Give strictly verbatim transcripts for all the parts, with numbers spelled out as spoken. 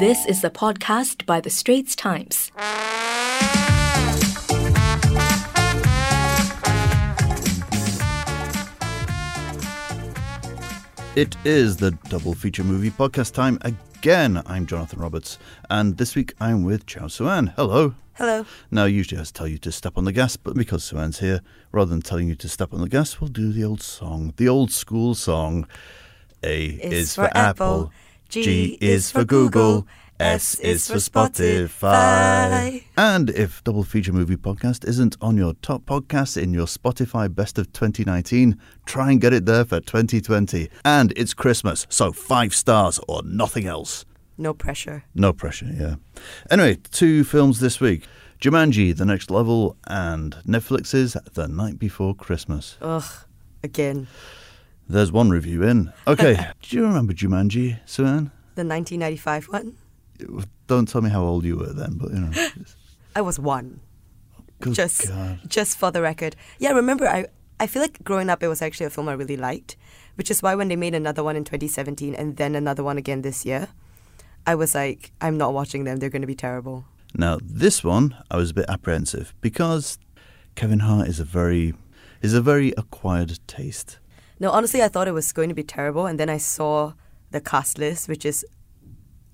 This is the podcast by The Straits Times. It is the Double Feature Movie Podcast time again. I'm Jonathan Roberts, and this week I'm with Chao Suan. Hello. Hello. Now, usually I tell you to step on the gas, but because Suan's here, rather than telling you to step on the gas, we'll do the old song, the old school song. A is, is for, for Apple, G, G is for Google, S is for Spotify. And if Double Feature Movie Podcast isn't on your top podcasts in your Spotify Best of twenty nineteen, try and get it there for twenty twenty. And it's Christmas, so five stars or nothing else. No pressure. No pressure, yeah. Anyway, two films this week. Jumanji, The Next Level, and Netflix's The Night Before Christmas. Ugh, again. There's one review in. Okay, do you remember Jumanji, Suan? The nineteen ninety-five one? Don't tell me how old you were then, but you know. I was one. Good just, God. Just for the record. Yeah, remember, I, I feel like growing up it was actually a film I really liked, which is why when they made another one in twenty seventeen and then another one again this year, I was like, I'm not watching them, they're going to be terrible. Now, this one, I was a bit apprehensive because Kevin Hart is a very, is a very acquired taste. No, honestly, I thought it was going to be terrible, and then I saw the cast list, which is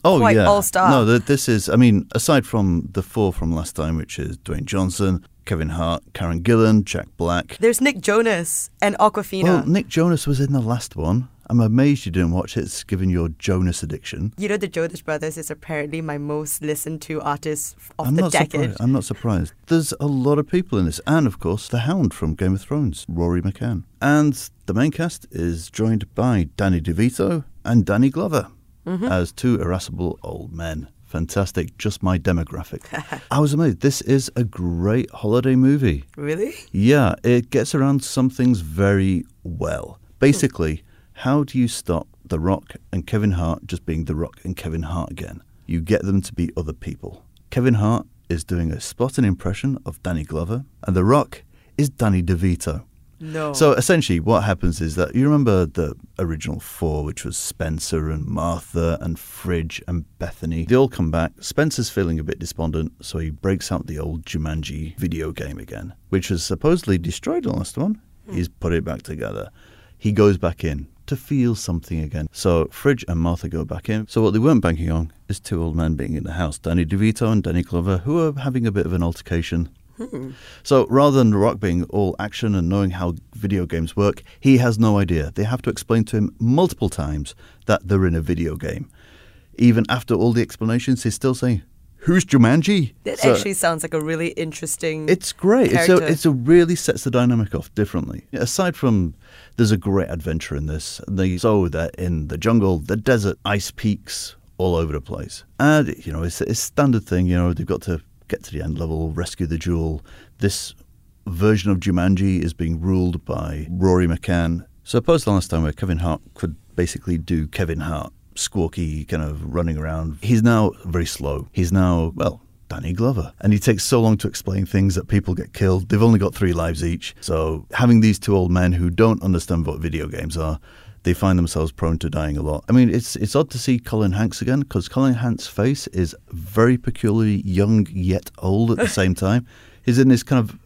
oh, quite yeah. all-star. No, the, this is, I mean, aside from the four from last time, which is Dwayne Johnson, Kevin Hart, Karen Gillan, Jack Black. There's Nick Jonas and Awkwafina. Well, Nick Jonas was in the last one. I'm amazed you didn't watch it, given your Jonas addiction. You know, the Jonas Brothers is apparently my most listened to artist of I'm the decade. Surprised. I'm not surprised. There's a lot of people in this. And, of course, the Hound from Game of Thrones, Rory McCann. And the main cast is joined by Danny DeVito and Danny Glover mm-hmm. as two irascible old men. Fantastic. Just my demographic. I was amazed. This is a great holiday movie. Really? Yeah. It gets around some things very well. Basically... how do you stop The Rock and Kevin Hart just being The Rock and Kevin Hart again? You get them to be other people. Kevin Hart is doing a spot and impression of Danny Glover, and The Rock is Danny DeVito. No. So essentially what happens is that, you remember the original four, which was Spencer and Martha and Fridge and Bethany. They all come back. Spencer's feeling a bit despondent, so he breaks out the old Jumanji video game again, which was supposedly destroyed the last one. Mm. He's put it back together. He goes back in to feel something again. So Fridge and Martha go back in. So what they weren't banking on is two old men being in the house, Danny DeVito and Danny Glover, who are having a bit of an altercation. Hmm. So rather than The Rock being all action and knowing how video games work, he has no idea. They have to explain to him multiple times that they're in a video game. Even after all the explanations, he's still saying, "Who's Jumanji?" That so, actually sounds like a really interesting It's great. It's a, it's a really sets the dynamic off differently. Aside from, there's a great adventure in this. They, so they're in the jungle, the desert, ice peaks, all over the place. And, you know, it's a standard thing, you know, they've got to get to the end level, rescue the jewel. This version of Jumanji is being ruled by Rory McCann. So post the last time where Kevin Hart could basically do Kevin Hart. Squawky, kind of running around. He's now very slow. He's now, well, Danny Glover. And he takes so long to explain things that people get killed. They've only got three lives each. So having these two old men who don't understand what video games are, they find themselves prone to dying a lot. I mean, it's it's odd to see Colin Hanks again, because Colin Hanks' face is very peculiarly young yet old at the same time. He's in this kind of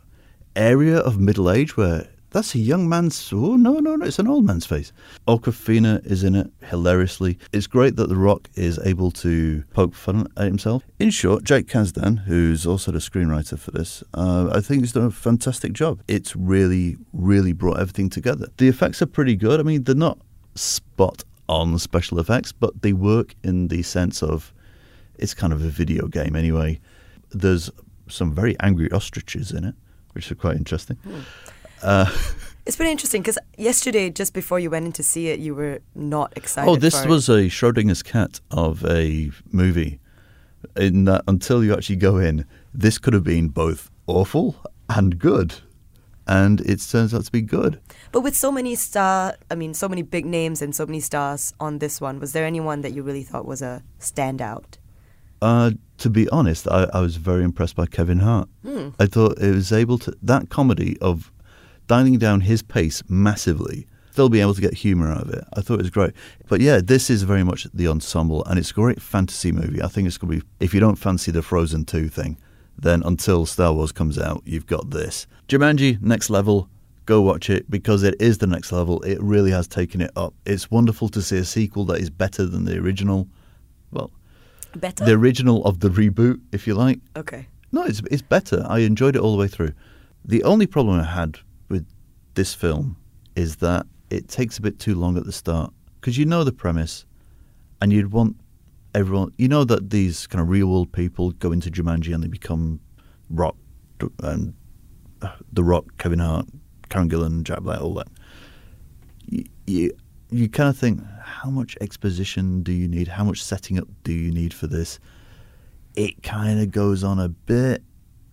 area of middle age where that's a young man's... Oh, no, no, no, it's an old man's face. Awkwafina is in it, hilariously. It's great that The Rock is able to poke fun at himself. In short, Jake Kasdan, who's also the screenwriter for this, uh, I think he's done a fantastic job. It's really, really brought everything together. The effects are pretty good. I mean, they're not spot on special effects, but they work in the sense of it's kind of a video game anyway. There's some very angry ostriches in it, which are quite interesting. Mm. Uh, it's pretty interesting because yesterday, just before you went in to see it, you were not excited. Oh, this for was it. a Schrodinger's cat of a movie. In that, until you actually go in, this could have been both awful and good, and it turns out to be good. But with so many star, I mean, so many big names and so many stars on this one, was there anyone that you really thought was a standout? Uh, to be honest, I, I was very impressed by Kevin Hart. Mm. I thought it was able to that comedy of dialing down his pace massively still be able to get humour out of it. I thought it was great. But yeah, this is very much the ensemble, and it's a great fantasy movie. I think it's going to be, if you don't fancy the Frozen two thing, then until Star Wars comes out, you've got this. Jumanji, Next Level, go watch it, because it is the next level. It really has taken it up. It's wonderful to see a sequel that is better than the original. Well, better? The original of the reboot, if you like. Okay. No, it's it's better. I enjoyed it all the way through. The only problem I had with this film is that it takes a bit too long at the start, because you know the premise, and you'd want everyone... You know that these kind of real-world people go into Jumanji and they become Rock, um, The Rock, Kevin Hart, Karen Gillan, Jack Black, all that. You, you, you kind of think, how much exposition do you need? How much setting up do you need for this? It kind of goes on a bit.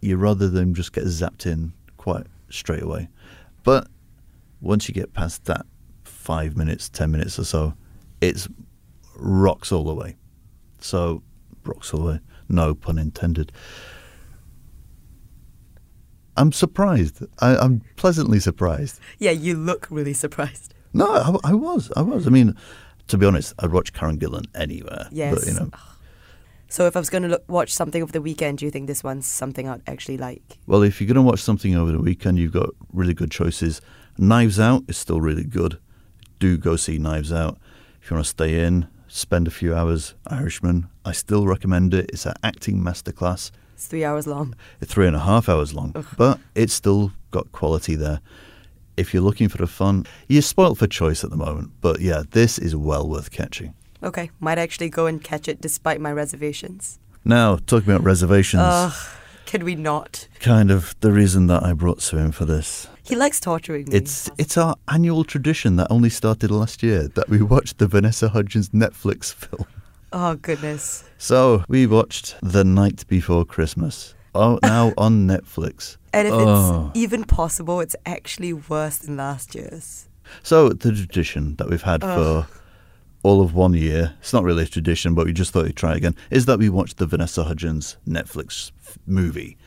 You rather than just get zapped in quite straight away. But once you get past that five minutes, ten minutes or so, it's rocks all the way. So, rocks all the way. No pun intended. I'm surprised. I, I'm pleasantly surprised. Yeah, you look really surprised. No, I, I was. I was. I mean, to be honest, I'd watch Karen Gillan anywhere. Yes. But, you know. So if I was going to look, watch something over the weekend, do you think this one's something I'd actually like? Well, if you're going to watch something over the weekend, you've got really good choices. Knives Out is still really good. Do go see Knives Out. If you want to stay in, spend a few hours, Irishman, I still recommend it. It's an acting masterclass. It's three hours long. It's three and a half hours long. Ugh. But it's still got quality there. If you're looking for the fun, you're spoiled for choice at the moment. But yeah, this is well worth catching. Okay, might actually go and catch it despite my reservations. Now, talking about reservations. Ugh, can we not? Kind of the reason that I brought Sven for this. He likes torturing me. It's it's our annual tradition that only started last year, that we watched the Vanessa Hudgens Netflix film. Oh, goodness. So, we watched The Night Before Christmas. Oh, now on Netflix. And if oh. it's even possible, it's actually worse than last year's. So, the tradition that we've had Ugh. for... all of one year, it's not really a tradition, but we just thought we'd try again, is that we watched the Vanessa Hudgens Netflix f- movie.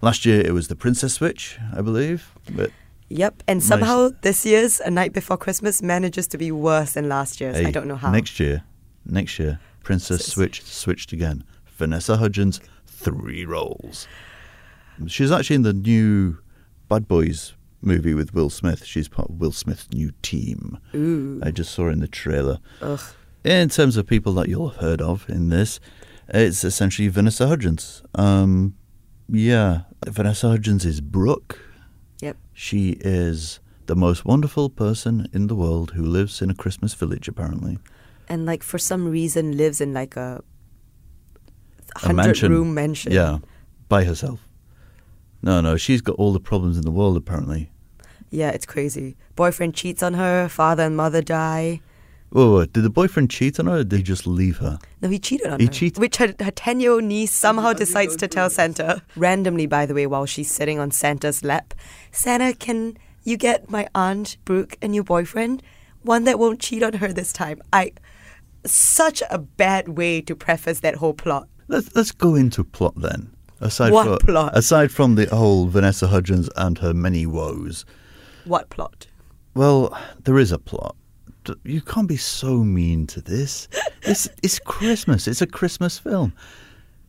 Last year it was The Princess Switch, I believe. But yep, and somehow nice. This year's A Night Before Christmas manages to be worse than last year's. Hey, I don't know how. Next year, next year, Princess Switch switched again. Vanessa Hudgens, three roles. She's actually in the new Bad Boys movie with Will Smith. She's part of Will Smith's new team. Ooh. I just saw her in the trailer. Ugh. In terms of people that you'll have heard of in this, it's essentially Vanessa Hudgens. Um, yeah, Vanessa Hudgens is Brooke. Yep. She is the most wonderful person in the world who lives in a Christmas village, apparently. And, like, for some reason lives in, like, a hundred-room mansion. mansion. Yeah, by herself. No, no, she's got all the problems in the world, apparently. Yeah, it's crazy. Boyfriend cheats on her, father and mother die. Whoa, whoa. Did the boyfriend cheat on her, or did he just leave her? No, he cheated on he her. He cheated? Which her ten-year-old niece somehow decides to tell Santa. Randomly, by the way, while she's sitting on Santa's lap. Santa, can you get my aunt, Brooke, a new boyfriend? One that won't cheat on her this time. I... Such a bad way to preface that whole plot. Let's, let's go into plot, then. Aside what from, plot? Aside from the whole Vanessa Hudgens and her many woes. What plot? Well, there is a plot. You can't be so mean to this. It's, it's Christmas. It's a Christmas film.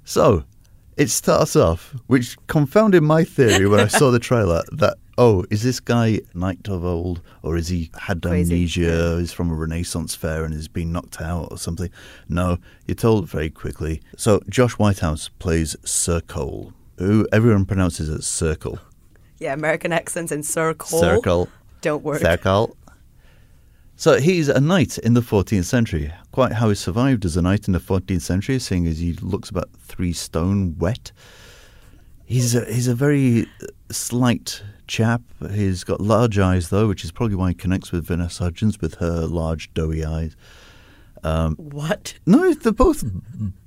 So, it starts off, which confounded my theory when I saw the trailer, that, oh, is this guy Knight of Old, or is he had amnesia, Crazy. He's from a Renaissance fair and has been knocked out or something? No, you're told very quickly. So Josh Whitehouse plays Sir Cole, who everyone pronounces as Circle. Yeah, American accents and Sir Cole Circle. don't work. Circle. So he's a knight in the fourteenth century. Quite how he survived as a knight in the fourteenth century, seeing as he looks about three stone wet. He's a, he's a very slight chap. He's got large eyes, though, which is probably why he connects with Vanessa Hudgens, with her large, doughy eyes. Um, what? No, they're both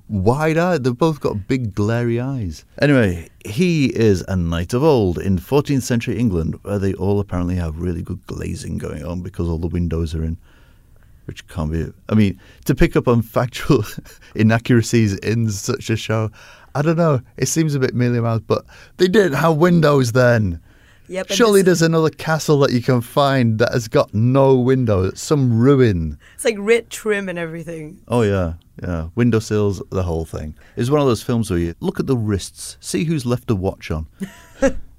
wide-eyed. They've both got big, glary eyes. Anyway, he is a knight of old in fourteenth century England, where they all apparently have really good glazing going on because all the windows are in, which can't be... I mean, to pick up on factual inaccuracies in such a show, I don't know. It seems a bit mealy-mouthed, but they didn't have windows then. Yep. Surely there's another castle that you can find that has got no window. It's some ruin. It's like writ trim and everything. Oh, yeah. Yeah. Windowsills, the whole thing. It's one of those films where you look at the wrists, see who's left a watch on.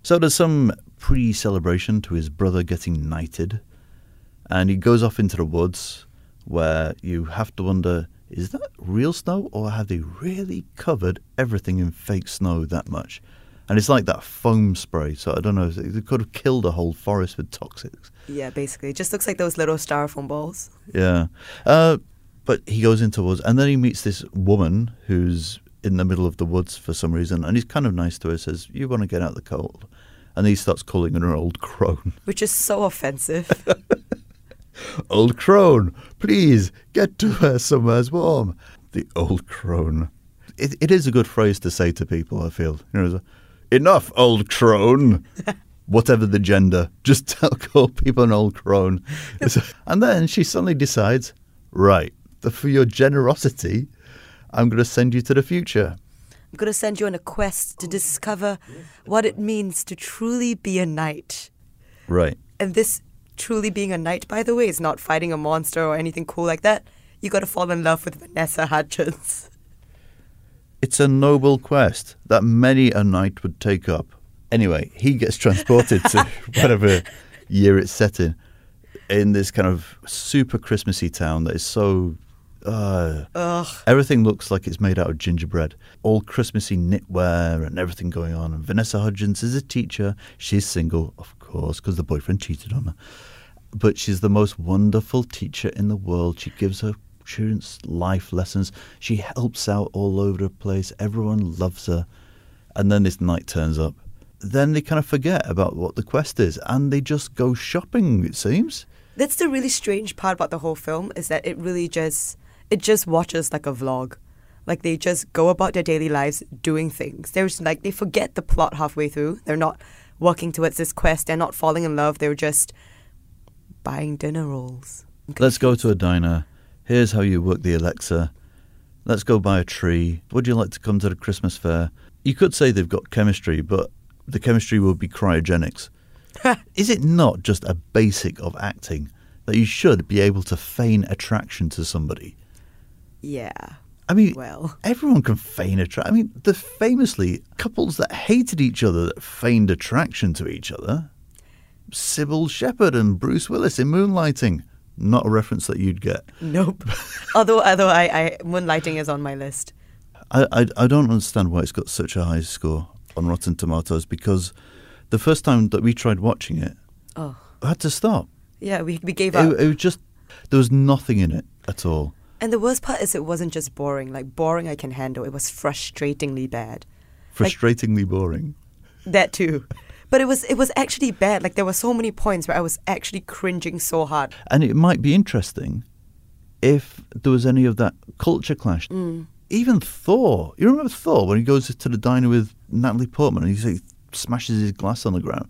So there's some pre-celebration to his brother getting knighted. And he goes off into the woods where you have to wonder, is that real snow or have they really covered everything in fake snow that much? And it's like that foam spray, so I don't know, they could have killed a whole forest with toxics. Yeah, basically. It just looks like those little styrofoam balls. Yeah. Uh, but he goes into the woods, and then he meets this woman who's in the middle of the woods for some reason, and he's kind of nice to her, says, you want to get out of the cold? And then he starts calling her an old crone. Which is so offensive. Old crone, please, get to her somewhere warm. The old crone. It, it is a good phrase to say to people, I feel. You know, enough, old crone. Whatever the gender, just tell, call people an old crone. And then she suddenly decides, right, for your generosity, I'm going to send you to the future. I'm going to send you on a quest to discover what it means to truly be a knight. Right. And this truly being a knight, by the way, is not fighting a monster or anything cool like that. You got to fall in love with Vanessa Hudgens. It's a noble quest that many a knight would take up. Anyway, he gets transported to whatever year it's set in, in this kind of super Christmassy town that is so... Uh, Ugh. Everything looks like it's made out of gingerbread. All Christmassy knitwear and everything going on. And Vanessa Hudgens is a teacher. She's single, of course, because the boyfriend cheated on her. But she's the most wonderful teacher in the world. She gives her students life lessons. She helps out all over the place. Everyone loves her. And then this knight turns up. Then they kind of forget about what the quest is and they just go shopping, it seems. That's the really strange part about the whole film, is that it really just it just watches like a vlog. Like they just go about their daily lives doing things. There's like they forget the plot halfway through. They're not working towards this quest. They're not falling in love. They're just buying dinner rolls. Let's go to a diner. Here's how you work the Alexa. Let's go buy a tree. Would you like to come to the Christmas fair? You could say they've got chemistry, but the chemistry would be cryogenics. Is it not just a basic of acting that you should be able to feign attraction to somebody? Yeah. I mean, well, everyone can feign attraction. I mean, the famously couples that hated each other that feigned attraction to each other. Sybil Shepherd and Bruce Willis in Moonlighting. Not a reference that you'd get. Nope. although although I, I Moonlighting is on my list. I, I I don't understand why it's got such a high score on Rotten Tomatoes, because the first time that we tried watching it, oh. I had to stop. Yeah, we we gave up. It, it was just, there was nothing in it at all. And the worst part is it wasn't just boring. Like, boring I can handle. It was frustratingly bad. Frustratingly like, boring. That too. But it was it was actually bad. Like, there were so many points where I was actually cringing so hard. And it might be interesting if there was any of that culture clash. Mm. Even Thor. You remember Thor when he goes to the diner with Natalie Portman and he smashes his glass on the ground?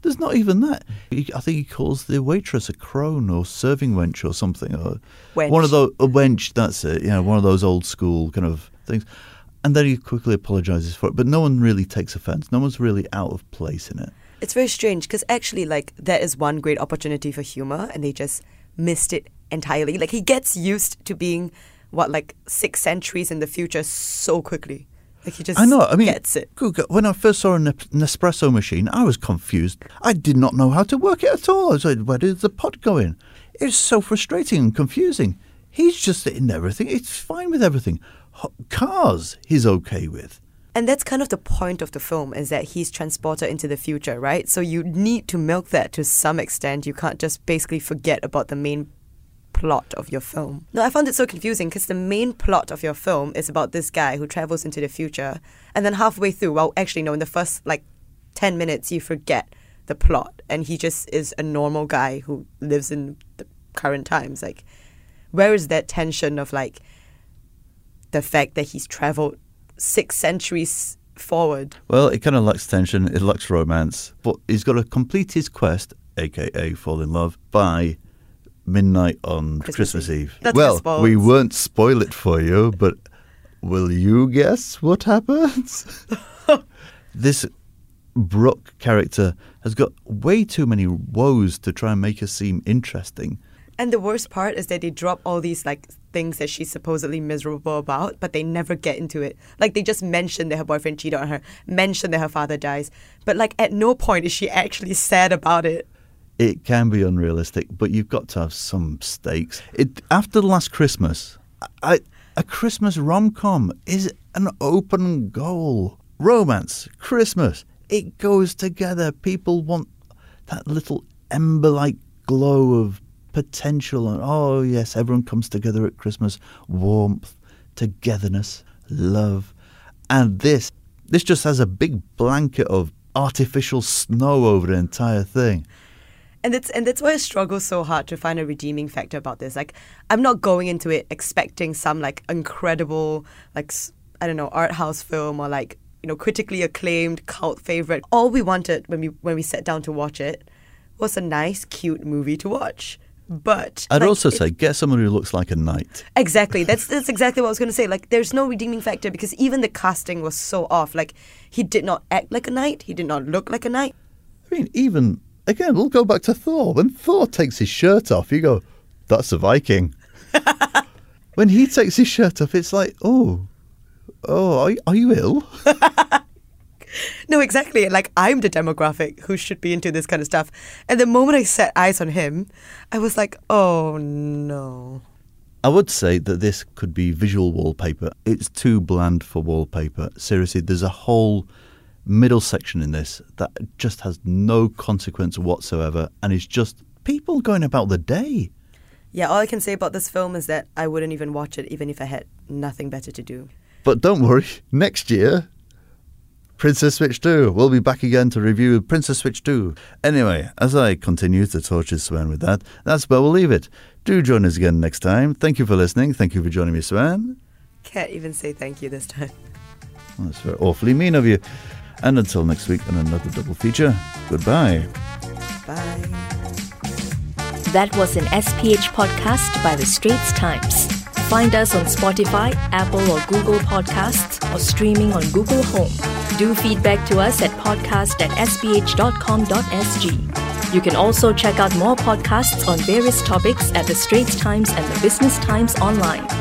There's not even that. He, I think he calls the waitress a crone or serving wench or something. Or wench. One of those, a wench, that's it. You know, one of those old school kind of things. And then he quickly apologises for it. But no one really takes offence. No one's really out of place in it. It's very strange because actually, like, that is one great opportunity for humour and they just missed it entirely. Like, he gets used to being, what, like six centuries in the future so quickly. Like, he just I know, I mean, gets it. When I first saw an Nespresso machine, I was confused. I did not know how to work it at all. I was like, where did the pot go in? It's so frustrating and confusing. He's just in everything. It's fine with everything. Cars he's okay with. And that's kind of the point of the film, is that he's transported into the future, right? So you need to milk that to some extent. You can't just basically forget about the main plot of your film. No, I found it so confusing because the main plot of your film is about this guy who travels into the future, and then halfway through, well, actually, no, in the first, like, ten minutes, you forget the plot, and he just is a normal guy who lives in the current times. Like, where is that tension of, like, the fact that he's travelled six centuries forward? Well, it kind of lacks tension, it lacks romance, but he's got to complete his quest, aka fall in love, by midnight on Christmas, Christmas Eve. Eve. That's well, we won't spoil it for you, but will you guess what happens? This Brooke character has got way too many woes to try and make her seem interesting. And the worst part is that they drop all these like things that she's supposedly miserable about, but they never get into it. Like, they just mention that her boyfriend cheated on her, mention that her father dies, but like at no point is she actually sad about it. It can be unrealistic, but you've got to have some stakes. It after Last Christmas, I, a Christmas rom-com is an open goal. Romance, Christmas, it goes together. People want that little ember-like glow of potential, and oh yes, everyone comes together at Christmas. Warmth, togetherness, love. And this this just has a big blanket of artificial snow over the entire thing. And that's and that's why I struggle so hard to find a redeeming factor about this. Like, I'm not going into it expecting some like incredible, like, I don't know, art house film or like, you know, critically acclaimed cult favorite. All we wanted when we when we sat down to watch it was a nice, cute movie to watch. But I'd like, also say it, get someone who looks like a knight. Exactly. That's that's exactly what I was going to say. Like, there's no redeeming factor because even the casting was so off. Like, he did not act like a knight. He did not look like a knight. I mean, even again, we'll go back to Thor. When Thor takes his shirt off, you go, "That's a Viking." When he takes his shirt off, it's like, "Oh, oh, are, are you ill?" No, exactly. Like, I'm the demographic who should be into this kind of stuff. And the moment I set eyes on him, I was like, oh, no. I would say that this could be visual wallpaper. It's too bland for wallpaper. Seriously, there's a whole middle section in this that just has no consequence whatsoever. And it's just people going about the day. Yeah, all I can say about this film is that I wouldn't even watch it, even if I had nothing better to do. But don't worry, next year, Princess Switch two. We'll be back again to review Princess Switch two. Anyway, as I continue to torture Sven with that, that's where we'll leave it. Do join us again next time. Thank you for listening. Thank you for joining me, Sven. Can't even say thank you this time. Well, that's very awfully mean of you. And until next week on another Double Feature, goodbye. Bye. That was an S P H podcast by the Straits Times. Find us on Spotify, Apple or Google Podcasts, or streaming on Google Home. Do feedback to us at podcast at s p h dot com dot s g. You can also check out more podcasts on various topics at the Straits Times and the Business Times online.